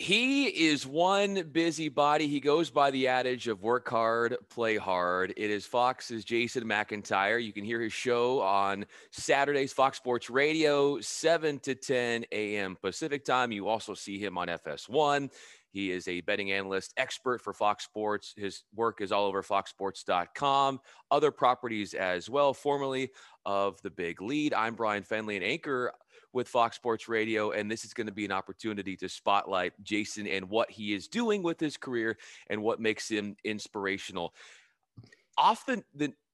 He is one busybody. He goes by the adage of work hard, play hard. It is Fox's Jason McIntyre. You can hear his show on Saturdays, Fox Sports Radio, 7 to 10 a.m. Pacific time. You also see him on FS1. He is a betting analyst expert for Fox Sports. His work is all over foxsports.com, other properties as well, formerly of the Big Lead. I'm Bryan Fenley, an anchor with Fox Sports Radio, and this is going to be an opportunity to spotlight Jason and what he is doing with his career and what makes him inspirational. Off the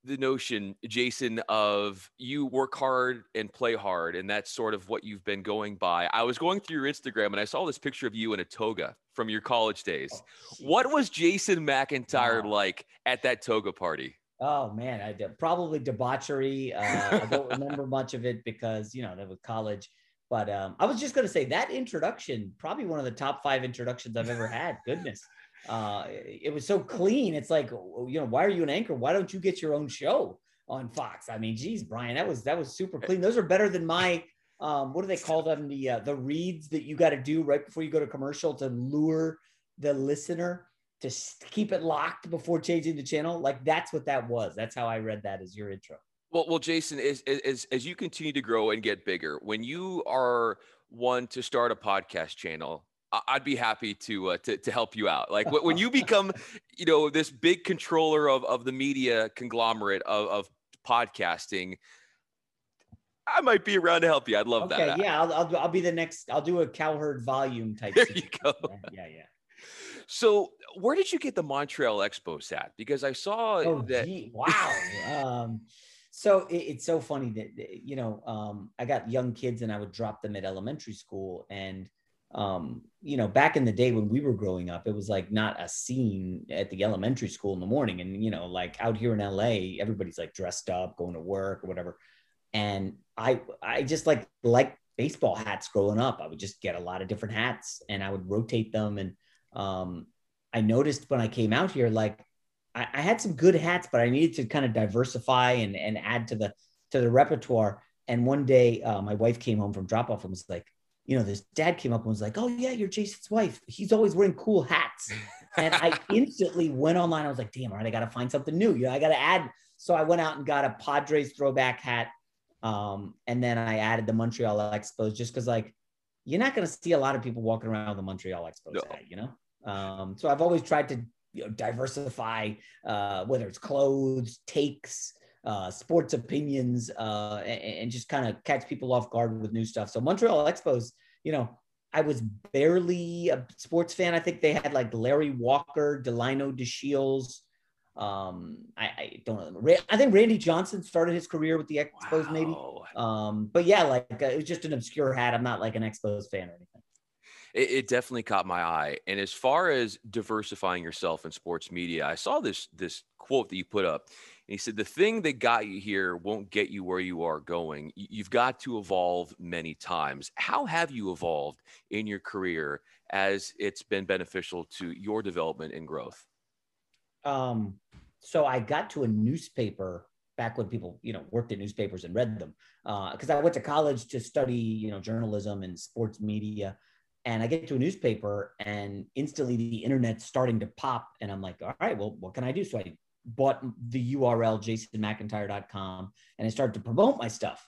notion, Jason, of you work hard and play hard, and that's sort of what you've been going by. I was going through your Instagram, and I saw this picture of you in a toga from your college days. What was Jason McIntyre like at that toga party? Oh, man, I did. Probably debauchery. I don't remember much of it because, you know, that was college. But I was just going to say that introduction, probably one of the top five introductions I've ever had. Goodness. It was so clean. It's like, you know, why are you an anchor? Why don't you get your own show on Fox? I mean, geez, Brian, that was super clean. Those are better than my, what do they call them? The reads that you got to do right before you go to commercial to lure the listener to keep it locked before changing the channel. Like, that's what that was. That's how I read that as your intro. Well, Jason, as you continue to grow and get bigger, when you are one to start a podcast channel, I'd be happy to help you out. Like when you become, you know, this big controller of the media conglomerate of podcasting, I might be around to help you. I'd love that. Yeah. I'll be the next, I'll do a Cowherd volume type. There you go. Yeah. So where did you get the Montreal Expos at? Because I saw that. Gee, wow. So it's so funny that, you know, I got young kids and I would drop them at elementary school, and you know, back in the day when we were growing up, it was like not a scene at the elementary school in the morning. And, you know, like out here in LA, everybody's like dressed up, going to work or whatever. And I just like baseball hats growing up. I would just get a lot of different hats and I would rotate them. And, I noticed when I came out here, like I had some good hats, but I needed to kind of diversify and add to the repertoire. And one day, my wife came home from drop off and was like, you know, this dad came up and was like, oh yeah, you're Jason's wife. He's always wearing cool hats. And I instantly went online. I was like, damn, all right, I got to find something new. You know, I got to add. So I went out and got a Padres throwback hat. And then I added the Montreal Expos just because, like, you're not going to see a lot of people walking around with the Montreal Expos hat, you know? So I've always tried to, you know, diversify, whether it's clothes, takes, sports opinions, and just kind of catch people off guard with new stuff. So Montreal Expos, you know, I was barely a sports fan. I think they had like Larry Walker, Delino DeShields. I don't know. I think Randy Johnson started his career with the Expos, maybe. But yeah, like it was just an obscure hat. I'm not like an Expos fan or anything. It definitely caught my eye. And as far as diversifying yourself in sports media, I saw this quote that you put up. And he said, the thing that got you here won't get you where you are going. You've got to evolve many times. How have you evolved in your career as it's been beneficial to your development and growth? So I got to a newspaper back when people, you know, worked at newspapers and read them. Because I went to college to study, you know, journalism and sports media. And I get to a newspaper and instantly the internet's starting to pop. And I'm like, all right, well, what can I do? So I bought the URL, JasonMcIntyre.com, and I started to promote my stuff.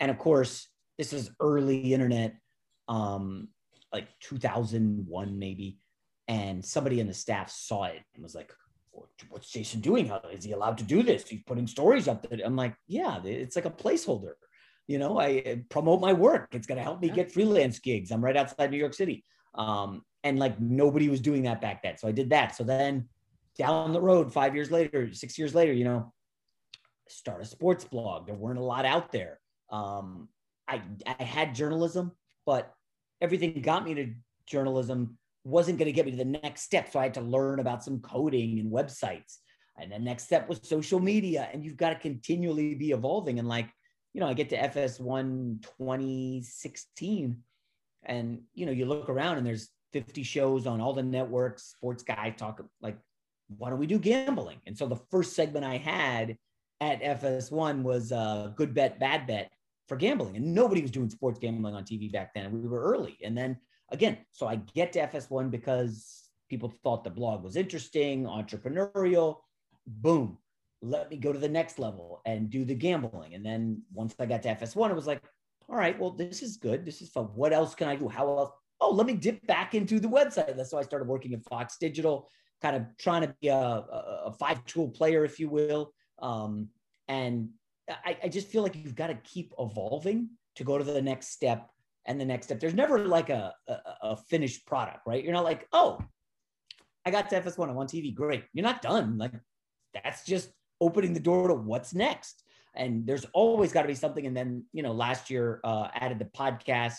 And of course, this is early internet, like 2001 maybe. And somebody in the staff saw it and was like, what's Jason doing? How is he allowed to do this? He's putting stories up there. I'm like, yeah, it's like a placeholder. You know, I promote my work. It's going to help me get freelance gigs. I'm right outside New York City. And like nobody was doing that back then. So I did that. So then down the road, 5 years later, 6 years later, you know, start a sports blog. There weren't a lot out there. I had journalism, but everything got me to journalism wasn't going to get me to the next step. So I had to learn about some coding and websites. And the next step was social media. And you've got to continually be evolving. And like, you know, I get to FS1 2016 and, you know, you look around and there's 50 shows on all the networks, sports guy talk, like, why don't we do gambling? And so the first segment I had at FS1 was good bet, bad bet for gambling. And nobody was doing sports gambling on TV back then. And we were early. And then again, so I get to FS1 because people thought the blog was interesting, entrepreneurial, boom, let me go to the next level and do the gambling. And then once I got to FS1, it was like, all right, well, this is good. This is fun. What else can I do? How else? Oh, let me dip back into the website. That's why I started working at Fox Digital, kind of trying to be a five-tool player, if you will. And I just feel like you've got to keep evolving to go to the next step and the next step. There's never like a finished product, right? You're not like, oh, I got to FS1, I'm on TV, great. You're not done. Like, that's just opening the door to what's next. And there's always got to be something. And then, you know, last year added the podcast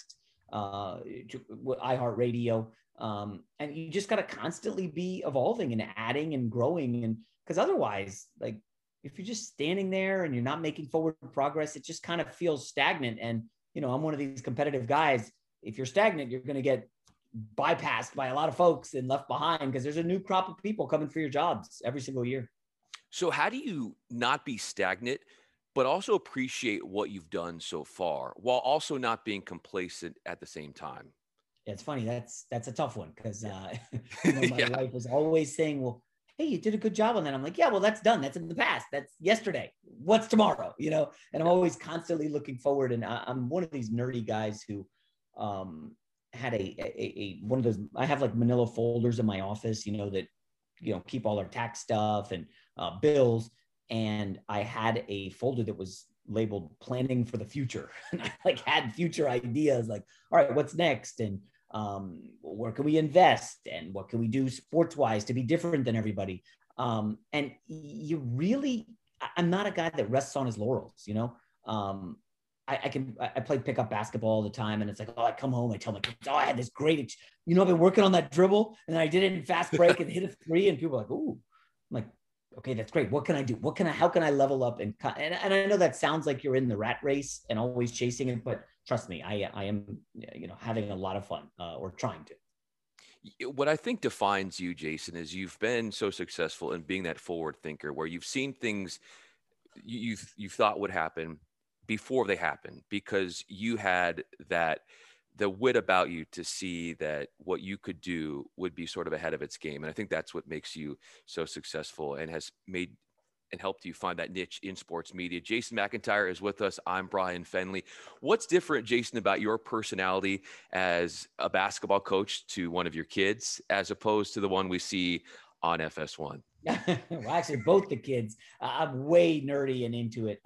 to iHeartRadio. And you just got to constantly be evolving and adding and growing. And because otherwise, like, if you're just standing there and you're not making forward progress, it just kind of feels stagnant. And, you know, I'm one of these competitive guys. If you're stagnant, you're going to get bypassed by a lot of folks and left behind because there's a new crop of people coming for your jobs every single year. So how do you not be stagnant, but also appreciate what you've done so far while also not being complacent at the same time? Yeah, it's funny. That's a tough one because you know, my wife was always saying, well, hey, you did a good job on that. I'm like, yeah, well, that's done. That's in the past. That's yesterday. What's tomorrow? You know, and I'm always constantly looking forward. And I'm one of these nerdy guys who had a one of those, I have like manila folders in my office, you know, that, you know, keep all our tax stuff and bills. And I had a folder that was labeled planning for the future. And I like had future ideas like, all right, what's next? And where can we invest? And what can we do sports-wise to be different than everybody? And you really, I'm not a guy that rests on his laurels, you know? I play pickup basketball all the time. And it's like, oh, I come home, I tell my kids, oh, I had this great, you know, I've been working on that dribble. And then I did it in fast break and hit a three. And people are like, ooh, I'm like, okay, that's great. What can I do? How can I level up? And I know that sounds like you're in the rat race and always chasing it, but trust me, I am, you know, having a lot of fun or trying to. What I think defines you, Jason, is you've been so successful in being that forward thinker where you've seen things you've thought would happen before they happen, because you had the wit about you to see that what you could do would be sort of ahead of its game. And I think that's what makes you so successful and has made and helped you find that niche in sports media. Jason McIntyre is with us. I'm Bryan Fenley. What's different, Jason, about your personality as a basketball coach to one of your kids, as opposed to the one we see on FS1? Well, actually, both the kids. I'm way nerdy and into it.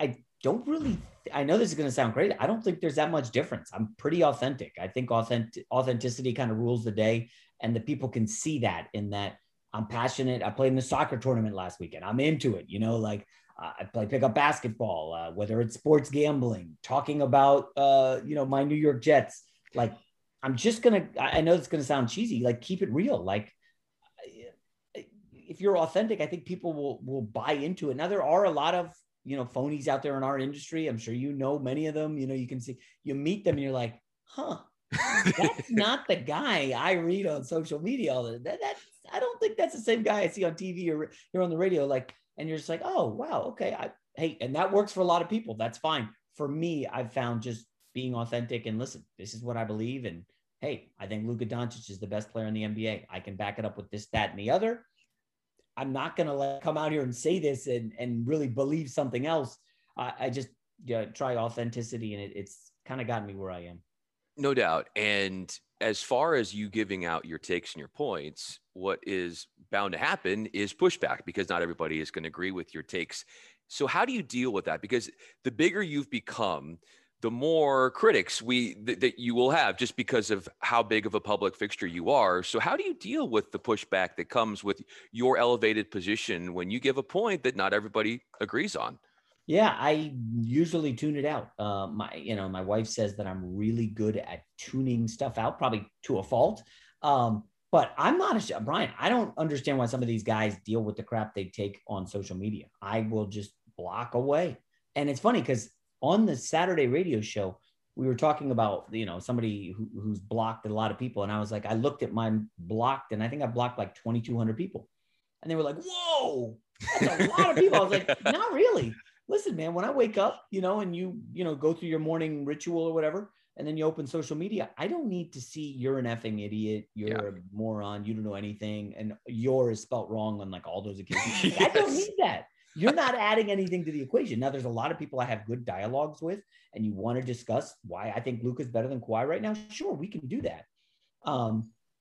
I don't really, I know this is going to sound crazy. I don't think there's that much difference. I'm pretty authentic. I think authenticity kind of rules the day, and the people can see that in that I'm passionate. I played in the soccer tournament last weekend. I'm into it, you know, like I play pickup basketball, whether it's sports gambling, talking about, you know, my New York Jets. Like, I'm just going to, I know it's going to sound cheesy, like keep it real. Like, if you're authentic, I think people will buy into it. Now, there are a lot of, you know, phonies out there in our industry. I'm sure you know many of them. You know, you can see, you meet them and you're like, huh, that's not the guy I read on social media. I don't think that's the same guy I see on TV or you're on the radio. Like, and you're just like, oh, wow, okay. Hey, and that works for a lot of people. That's fine. For me, I've found just being authentic and listen, this is what I believe. And hey, I think Luka Doncic is the best player in the NBA. I can back it up with this, that, and the other. I'm not going to come out here and say this and really believe something else. I just try authenticity, and it's kind of gotten me where I am. No doubt. And as far as you giving out your takes and your points, what is bound to happen is pushback, because not everybody is going to agree with your takes. So how do you deal with that? Because the bigger you've become, the more critics that you will have, just because of how big of a public fixture you are. So how do you deal with the pushback that comes with your elevated position when you give a point that not everybody agrees on? Yeah, I usually tune it out. My wife says that I'm really good at tuning stuff out, probably to a fault. But I'm not Bryan, I don't understand why some of these guys deal with the crap they take on social media. I will just block away. And it's funny because on the Saturday radio show, we were talking about, you know, somebody who's blocked a lot of people. And I was like, I looked at mine blocked, and I think I blocked like 2,200 people. And they were like, whoa, that's a lot of people. I was like, not really. Listen, man, when I wake up, you know, and you know, go through your morning ritual or whatever, and then you open social media. I don't need to see you're an effing idiot, you're a moron, you don't know anything, and your is spelt wrong on like all those occasions. Yes. I don't need that. You're not adding anything to the equation. Now, there's a lot of people I have good dialogues with, and you want to discuss why I think Luka's better than Kawhi right now. Sure, we can do that.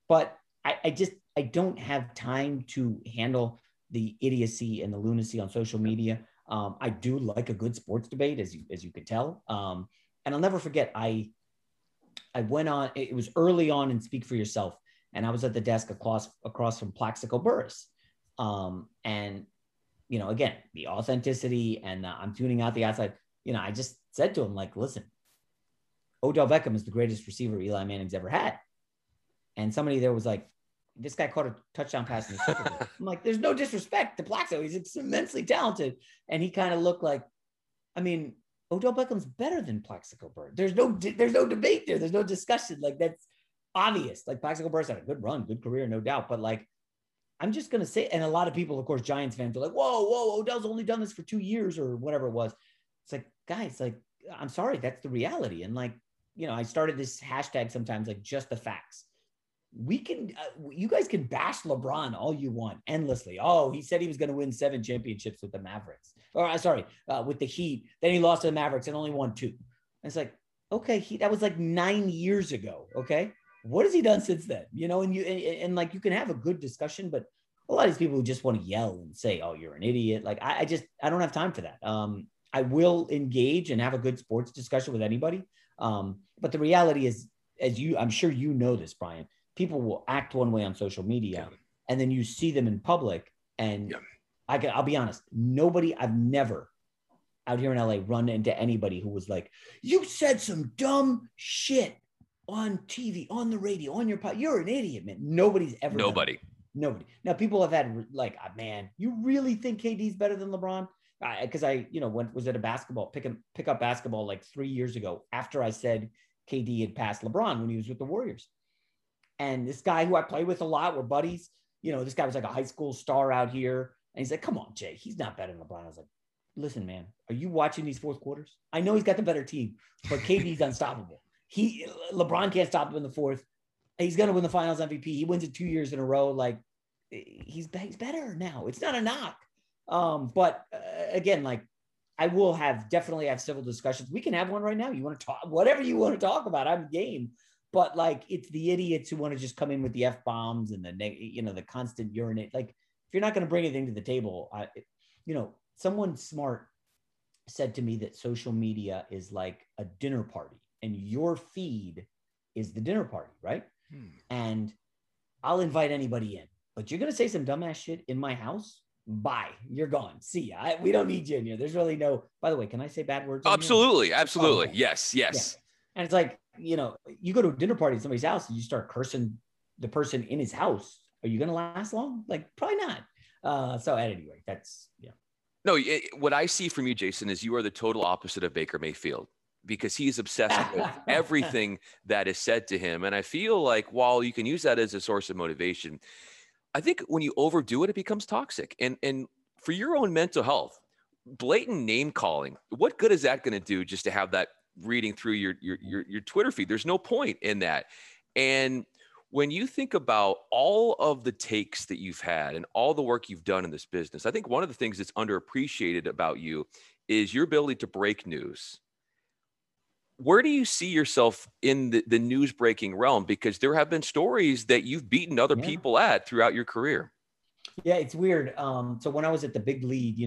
But I don't have time to handle the idiocy and the lunacy on social media. I do like a good sports debate, as you could tell. And I'll never forget, I went on, it was early on in Speak for Yourself, and I was at the desk across from Plaxico Burress. And you know, again, the authenticity, and I'm tuning out the outside. You know, I just said to him, like, listen, Odell Beckham is the greatest receiver Eli Manning's ever had. And somebody there was like, this guy caught a touchdown pass in the Super Bowl. I'm like, there's no disrespect to Plaxico. He's immensely talented. And he kind of looked like, I mean, Odell Beckham's better than Plaxico Burress. There's no debate there. There's no discussion. Like, that's obvious. Like, Plaxico Burress had a good run, good career, no doubt. But like, I'm just going to say, and a lot of people, of course, Giants fans are like, whoa, Odell's only done this for 2 years or whatever it was. It's like, guys, like, I'm sorry, that's the reality. And like, you know, I started this hashtag sometimes, like, just the facts. We can, you guys can bash LeBron all you want endlessly. Oh, he said he was going to win 7 championships with the Mavericks, with the Heat. Then he lost to the Mavericks and only won 2. And it's like, okay, that was like 9 years ago. Okay. What has he done since then? You know, and like, you can have a good discussion, but a lot of these people who just want to yell and say, oh, you're an idiot. Like, I don't have time for that. I will engage and have a good sports discussion with anybody. But the reality is, I'm sure you know this, Bryan, people will act one way on social media and then you see them in public. And I'll be honest, nobody, I've never out here in LA run into anybody who was like, you said some dumb shit on TV, on the radio, on your pod, you're an idiot, man. Nobody. Now, people have had like, man, you really think KD's better than LeBron? Because was at a basketball pick up basketball like 3 years ago after I said KD had passed LeBron when he was with the Warriors. And this guy who I play with a lot, we're buddies. You know, this guy was like a high school star out here, and he's like, "Come on, Jay, he's not better than LeBron." I was like, "Listen, man, are you watching these fourth quarters? I know he's got the better team, but KD's unstoppable." LeBron can't stop him in the fourth. He's going to win the finals MVP. He wins it 2 years in a row. Like, he's better now. It's not a knock. But again, like, I will definitely have civil discussions. We can have one right now. You want to talk, whatever you want to talk about, I'm game. But like, it's the idiots who want to just come in with the F-bombs and the constant urinate. Like, if you're not going to bring anything to the table, someone smart said to me that social media is like a dinner party. And your feed is the dinner party, right? And I'll invite anybody in, but you're going to say some dumbass shit in my house? Bye. You're gone. See ya. We don't need you in here. There's really no, by the way, can I say bad words? Absolutely. Absolutely. Okay. Yes. Yeah. And it's like, you know, you go to a dinner party at somebody's house and you start cursing the person in his house. Are you going to last long? Like, probably not. So at any rate, that's, yeah. No, what I see from you, Jason, is you are the total opposite of Baker Mayfield, because he's obsessed with everything that is said to him. And I feel like while you can use that as a source of motivation, I think when you overdo it, it becomes toxic. And for your own mental health, blatant name calling, what good is that going to do just to have that reading through your Twitter feed? There's no point in that. And when you think about all of the takes that you've had and all the work you've done in this business, I think one of the things that's underappreciated about you is your ability to break news. Where do you see yourself in the news breaking realm? Because there have been stories that you've beaten other people at throughout your career. Yeah, it's weird. So when I was at the Big Lead,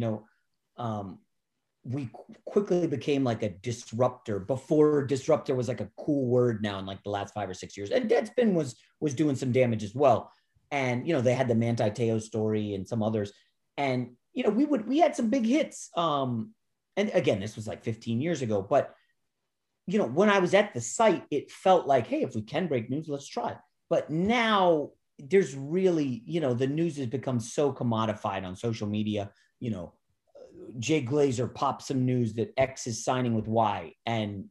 we quickly became like a disruptor before disruptor was like a cool word now in like the last 5 or 6 years. And Deadspin was doing some damage as well. And, they had the Manti Te'o story and some others. And, we had some big hits. And again, this was like 15 years ago, but when I was at the site, it felt like, hey, if we can break news, let's try it. But now there's really, the news has become so commodified on social media. Jay Glazer pops some news that X is signing with Y, and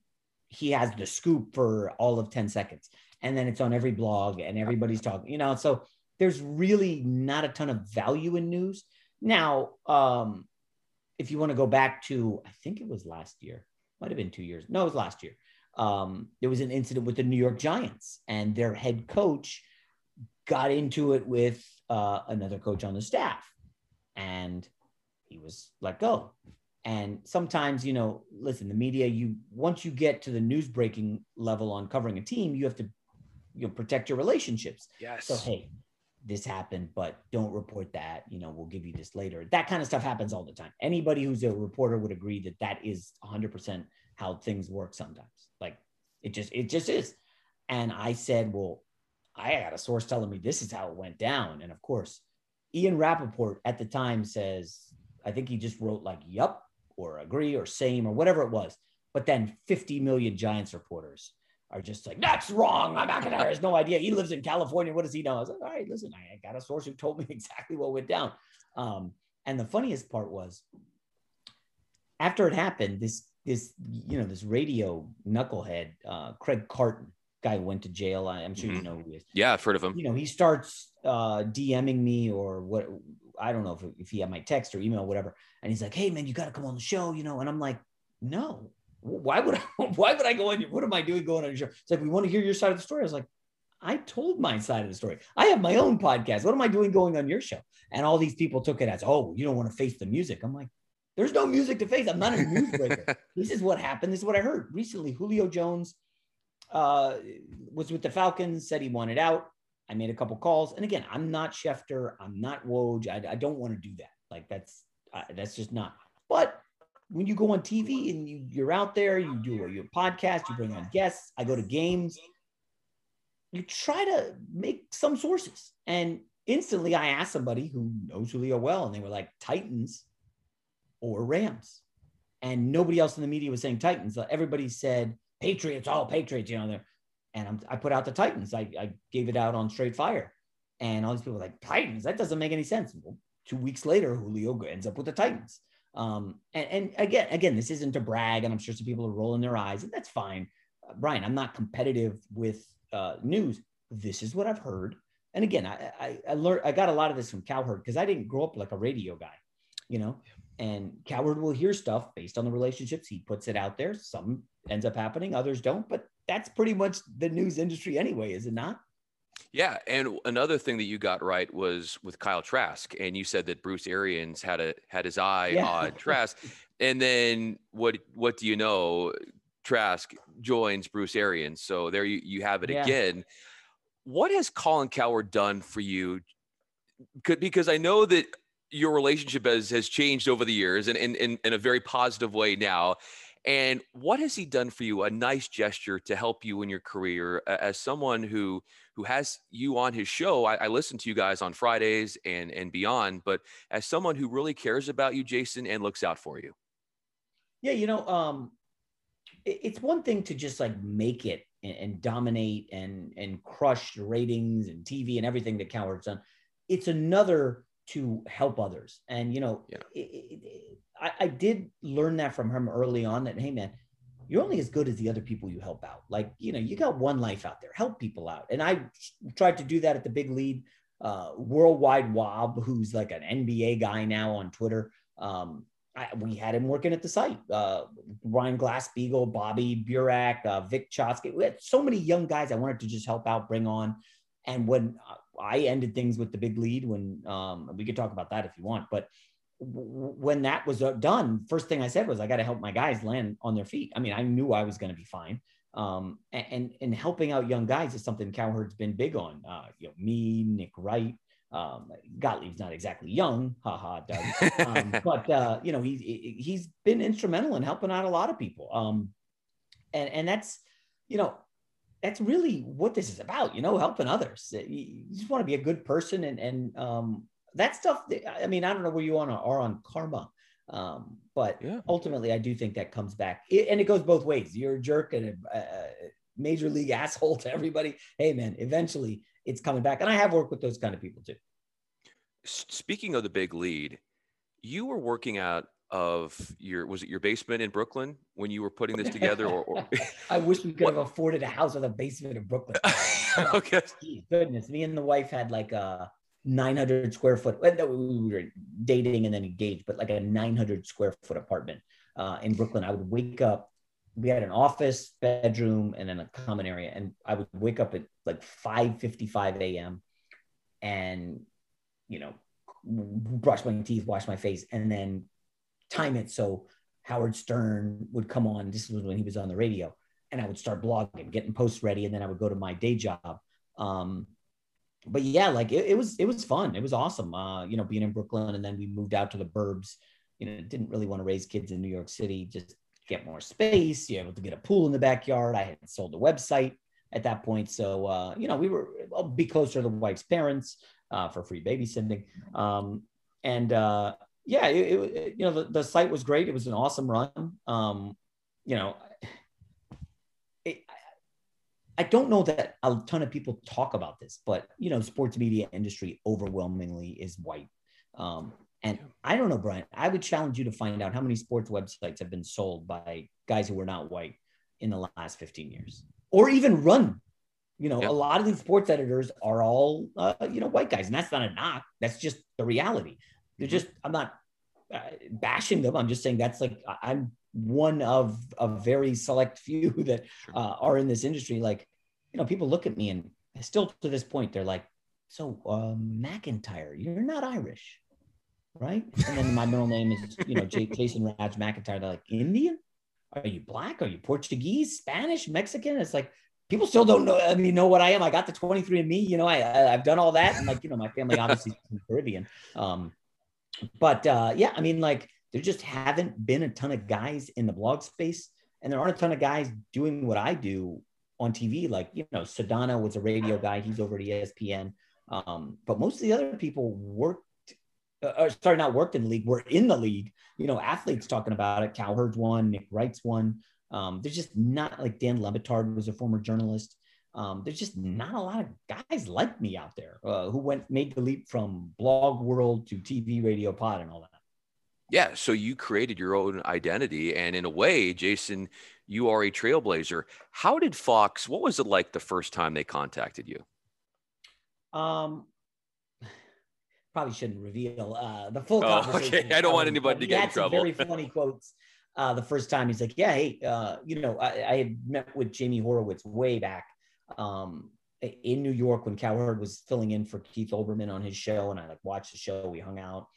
he has the scoop for all of 10 seconds. And then it's on every blog and everybody's talking, so there's really not a ton of value in news. Now, if you want to go back to, I think it was last year. Might've been 2 years. No, it was last year. There was an incident with the New York Giants, and their head coach got into it with another coach on the staff, and he was let go. And sometimes, you know, listen, the media, once you get to the news breaking level on covering a team, you have to, you know, protect your relationships. Yes. So, hey, this happened, but don't report that, you know, we'll give you this later. That kind of stuff happens all the time. Anybody who's a reporter would agree that that is 100% how things work sometimes. Like it just is. And I said, well, I got a source telling me this is how it went down. And of course, Ian Rappaport at the time says, I think he just wrote like, yup, or agree, or same, or whatever it was. But then 50 million Giants reporters are just like, that's wrong. McIntyre has no idea. He lives in California. What does he know? I was like, all right, listen, I got a source who told me exactly what went down. And the funniest part was, after it happened, this radio knucklehead, Craig Carton, guy who went to jail. I'm sure you know who he is. Yeah, I've heard of him. You know, he starts DMing me, or what, I don't know if he had my text or email, whatever. And he's like, hey man, you got to come on the show, you know? And I'm like, no. Why would I go on? What am I doing going on your show? It's like, we want to hear your side of the story. I was like, I told my side of the story. I have my own podcast. What am I doing going on your show? And all these people took it as, oh, you don't want to face the music. I'm like, there's no music to face. I'm not a newsbreaker. This is what happened. This is what I heard recently. Julio Jones was with the Falcons, said he wanted out. I made a couple calls. And again, I'm not Schefter. I'm not Woj. I don't want to do that. Like that's just not, but when you go on TV and you're out there, you do your podcast, you bring on guests, I go to games, you try to make some sources. And instantly I asked somebody who knows Julio well, and they were like, Titans or Rams. And nobody else in the media was saying Titans. Everybody said Patriots, all Patriots, you know, there. And I put out the Titans. I gave it out on Straight Fire. And all these people were like, Titans, that doesn't make any sense. Well, 2 weeks later, Julio ends up with the Titans. And again, this isn't to brag, and I'm sure some people are rolling their eyes, and that's fine. Brian, I'm not competitive with news. This is what I've heard. And again, I learned, I got a lot of this from Cowherd because I didn't grow up like a radio guy, you know, and Cowherd will hear stuff based on the relationships. He puts it out there. Some ends up happening, others don't, but that's pretty much the news industry anyway, is it not? Yeah. And another thing that you got right was with Kyle Trask. And you said that Bruce Arians had his eye on Trask. And then what do you know? Trask joins Bruce Arians. So there you have it again. What has Colin Cowherd done for you? Because I know that your relationship has changed over the years and in a very positive way now. And what has he done for you? A nice gesture to help you in your career as someone who has you on his show. I listen to you guys on Fridays and beyond, but as someone who really cares about you, Jason, and looks out for you. Yeah. You know, it's one thing to just like make it and dominate and crush ratings and TV and everything that Cowherd's done. It's another to help others. And, you know, I did learn that from him early on, that, hey man, you're only as good as the other people you help out. Like, you know, you got one life out there, help people out. And I tried to do that at the Big Lead. Worldwide Wob, who's like an NBA guy now on Twitter. We had him working at the site. Ryan Glassbeagle, Bobby Burak, Vic Chotsky. We had so many young guys I wanted to just help out, bring on. And when I ended things with the Big Lead, when we could talk about that if you want, but when that was done, first thing I said was, I got to help my guys land on their feet. I mean, I knew I was going to be fine. And helping out young guys is something Cowherd's been big on. You know, me, Nick Wright, Gottlieb's not exactly young, haha, Doug. But you know, he's been instrumental in helping out a lot of people. And that's, you know, that's really what this is about, you know, helping others. You just want to be a good person and that stuff, I mean, I don't know where you are on karma, but ultimately I do think that comes back. And it goes both ways. You're a jerk and a major league asshole to everybody. Hey man, eventually it's coming back. And I have worked with those kind of people too. Speaking of the Big Lead, you were working out of was it your basement in Brooklyn when you were putting this together? Or I wish we could have afforded a house with a basement in Brooklyn. Okay. Goodness, me and the wife had like a 900 square foot. We were dating and then engaged, but like a 900 square foot apartment in Brooklyn. I would wake up we had an office, bedroom, and then a common area. And I would wake up at like 5:55 a.m. and, you know, brush my teeth, wash my face, and then time it so Howard Stern would come on. This was when he was on the radio. And I would start blogging, getting posts ready, and then I would go to my day job. But yeah, like it was fun. It was awesome. You know, being in Brooklyn, and then we moved out to the burbs. You know, didn't really want to raise kids in New York City. Just get more space. You're able to get a pool in the backyard. I had sold a website at that point, so you know, we were be closer to the wife's parents for free babysitting. Yeah, it you know, the site was great. It was an awesome run. You know. I don't know that a ton of people talk about this, but, you know, sports media industry overwhelmingly is white. And I don't know, Brian, I would challenge you to find out how many sports websites have been sold by guys who were not white in the last 15 years or even run. You know, a lot of these sports editors are all, you know, white guys. And that's not a knock. That's just the reality. They're just, I'm not bashing them. I'm just saying that's like, I'm one of a very select few that are in this industry. Like, you know, people look at me and still to this point, they're like, so McIntyre, you're not Irish, right? And then my middle name is, you know, Jason Raj McIntyre. They're like, Indian? Are you black? Are you Portuguese, Spanish, Mexican? It's like, people still don't know, I mean, know what I am. I got the 23andMe, you know, I've done all that. And like, you know, my family obviously is from the Caribbean. But yeah, I mean, like, there just haven't been a ton of guys in the blog space, and there aren't a ton of guys doing what I do on TV. Like, you know, Sedano was a radio guy. He's over at ESPN. But most of the other people were in the league, you know, athletes talking about it. Cowherd's one, Nick Wright's one. There's just not, like, Dan Lebitard was a former journalist. There's just not a lot of guys like me out there who made the leap from blog world to TV, radio, pod, and all that. Yeah. So you created your own identity, and in a way, Jason, you are a trailblazer. How did Fox, what was it like the first time they contacted you? Probably shouldn't reveal the full conversation. Okay. I don't want anybody to get in trouble. Very funny quotes. The first time he's like, yeah, hey, you know, I had met with Jamie Horowitz way back in New York when Cowherd was filling in for Keith Olbermann on his show. And I like watched the show, we hung out.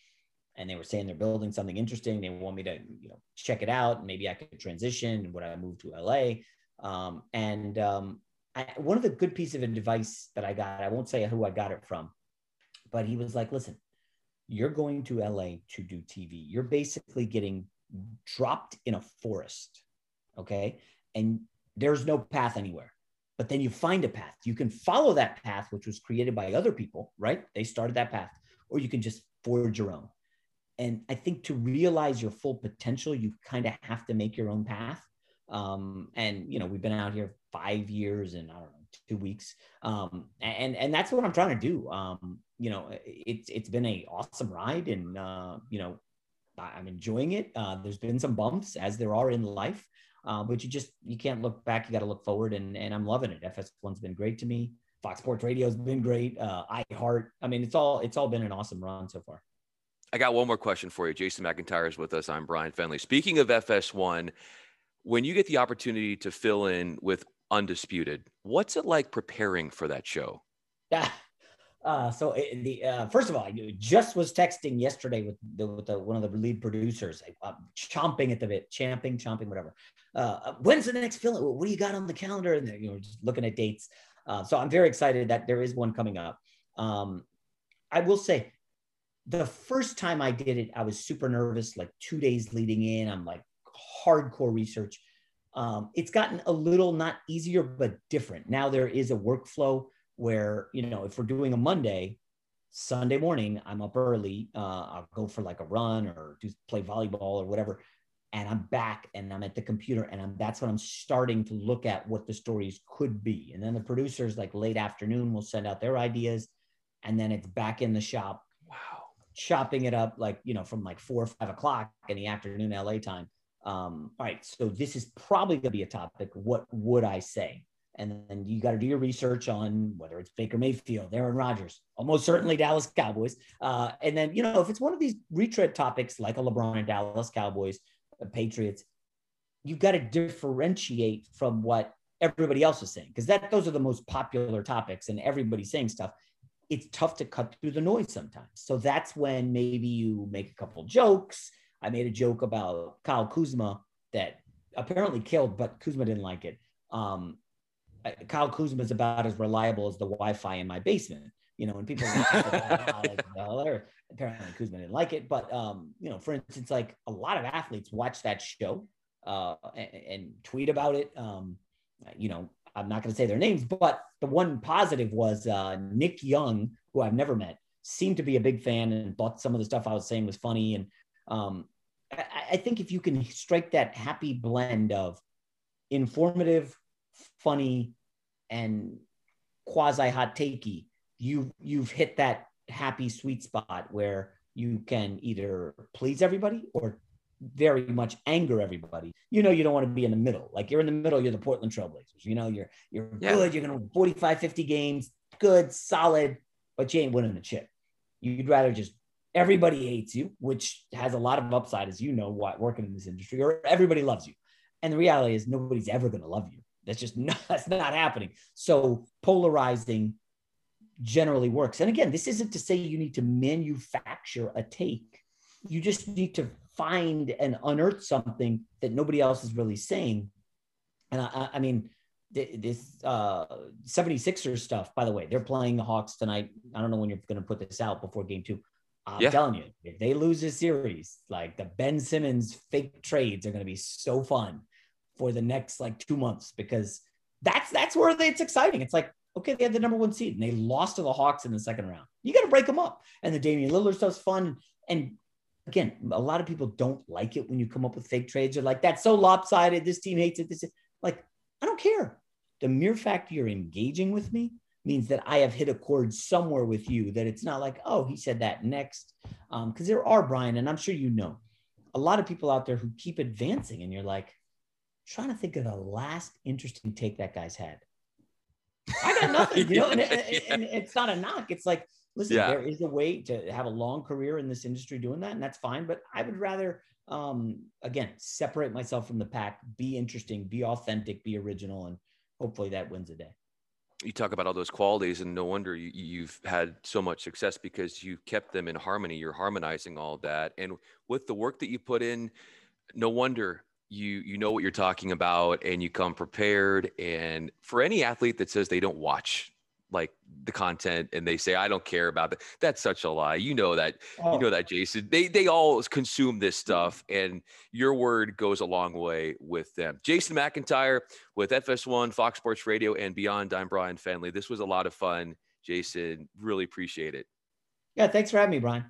And they were saying they're building something interesting. They want me to, you know, check it out. And maybe I could transition when I moved to LA. One of the good pieces of advice that I got, I won't say who I got it from, but he was like, listen, you're going to LA to do TV. You're basically getting dropped in a forest. Okay. And there's no path anywhere, but then you find a path. You can follow that path, which was created by other people, right? They started that path, or you can just forge your own. And I think to realize your full potential, you kind of have to make your own path. And, you know, we've been out here 5 years and I don't know, 2 weeks. And that's what I'm trying to do. You know, it's been an awesome ride, and, you know, I'm enjoying it. There's been some bumps, as there are in life, but you can't look back. You got to look forward, and I'm loving it. FS1's been great to me. Fox Sports Radio has been great. iHeart. I mean, it's all been an awesome run so far. I got one more question for you. Jason McIntyre is with us. I'm Bryan Fenley. Speaking of FS1, when you get the opportunity to fill in with Undisputed, what's it like preparing for that show? First of all, I just was texting yesterday with one of the lead producers. I'm chomping at the bit, champing, whatever. When's the next fill-in? What do you got on the calendar? And you know, just looking at dates. So I'm very excited that there is one coming up. I will say, the first time I did it, I was super nervous, like 2 days leading in. I'm like hardcore research. It's gotten a little, not easier, but different. Now there is a workflow where, you know, if we're doing a Monday, Sunday morning, I'm up early. I'll go for like a run or play volleyball or whatever. And I'm back and I'm at the computer, and that's when I'm starting to look at what the stories could be. And then the producers, like late afternoon, will send out their ideas. And then it's back in the shop. Wow. Chopping it up, like, you know, from like 4 or 5 o'clock in the afternoon, LA time. All right. So this is probably going to be a topic. What would I say? And then you got to do your research on whether it's Baker Mayfield, Aaron Rodgers, almost certainly Dallas Cowboys. And then, you know, if it's one of these retread topics, like a LeBron and Dallas Cowboys, Patriots, you got to differentiate from what everybody else is saying, because those are the most popular topics and everybody's saying stuff. It's tough to cut through the noise sometimes. So that's when maybe you make a couple jokes. I made a joke about Kyle Kuzma that apparently killed, but Kuzma didn't like it. Kyle Kuzma is about as reliable as the Wi-Fi in my basement, you know, and people apparently Kuzma didn't like it. But, you know, for instance, like a lot of athletes watch that show and tweet about it. You know, I'm not going to say their names, but the one positive was Nick Young, who I've never met, seemed to be a big fan and thought some of the stuff I was saying was funny. And I think if you can strike that happy blend of informative, funny, and quasi hot takey, you've hit that happy sweet spot where you can either please everybody or very much anger everybody. You know, you don't want to be in the middle. Like, you're in the middle, you're the Portland Trailblazers. You know, you're good, you're going to win 45, 50 games, good, solid, but you ain't winning the chip. You'd rather just everybody hates you, which has a lot of upside, as you know, working in this industry, or everybody loves you. And the reality is nobody's ever going to love you. That's not happening. So polarizing generally works. And again, this isn't to say you need to manufacture a take. You just need to find and unearth something that nobody else is really saying. And I mean, this 76ers stuff, by the way, they're playing the Hawks tonight. I don't know when you're going to put this out before game two. I'm telling you, if they lose this series, like the Ben Simmons fake trades are going to be so fun for the next like 2 months, because that's where it's exciting. It's like, okay, they had the number one seed and they lost to the Hawks in the second round. You got to break them up. And the Damian Lillard stuff's fun. And again, a lot of people don't like it when you come up with fake trades. They're like, that's so lopsided. This team hates it. Like, I don't care. The mere fact you're engaging with me means that I have hit a chord somewhere with you, that it's not like, oh, he said that next. Because there are, Brian, and I'm sure you know, a lot of people out there who keep advancing, and you're like, trying to think of the last interesting take that guy's had. I got nothing, you know, and it's not a knock. It's like, listen, there is a way to have a long career in this industry doing that, and that's fine. But I would rather, again, separate myself from the pack, be interesting, be authentic, be original, and hopefully that wins the day. You talk about all those qualities, and no wonder you've had so much success, because you've kept them in harmony. You're harmonizing all that. And with the work that you put in, no wonder you know what you're talking about, and you come prepared. And for any athlete that says they don't watch like the content and they say, I don't care about it, that's such a lie. You know that, You know that, Jason, they all consume this stuff, and your word goes a long way with them. Jason McIntyre with FS1, Fox Sports Radio, and beyond. I'm Bryan Fenley. This was a lot of fun, Jason. Really appreciate it. Yeah. Thanks for having me, Brian.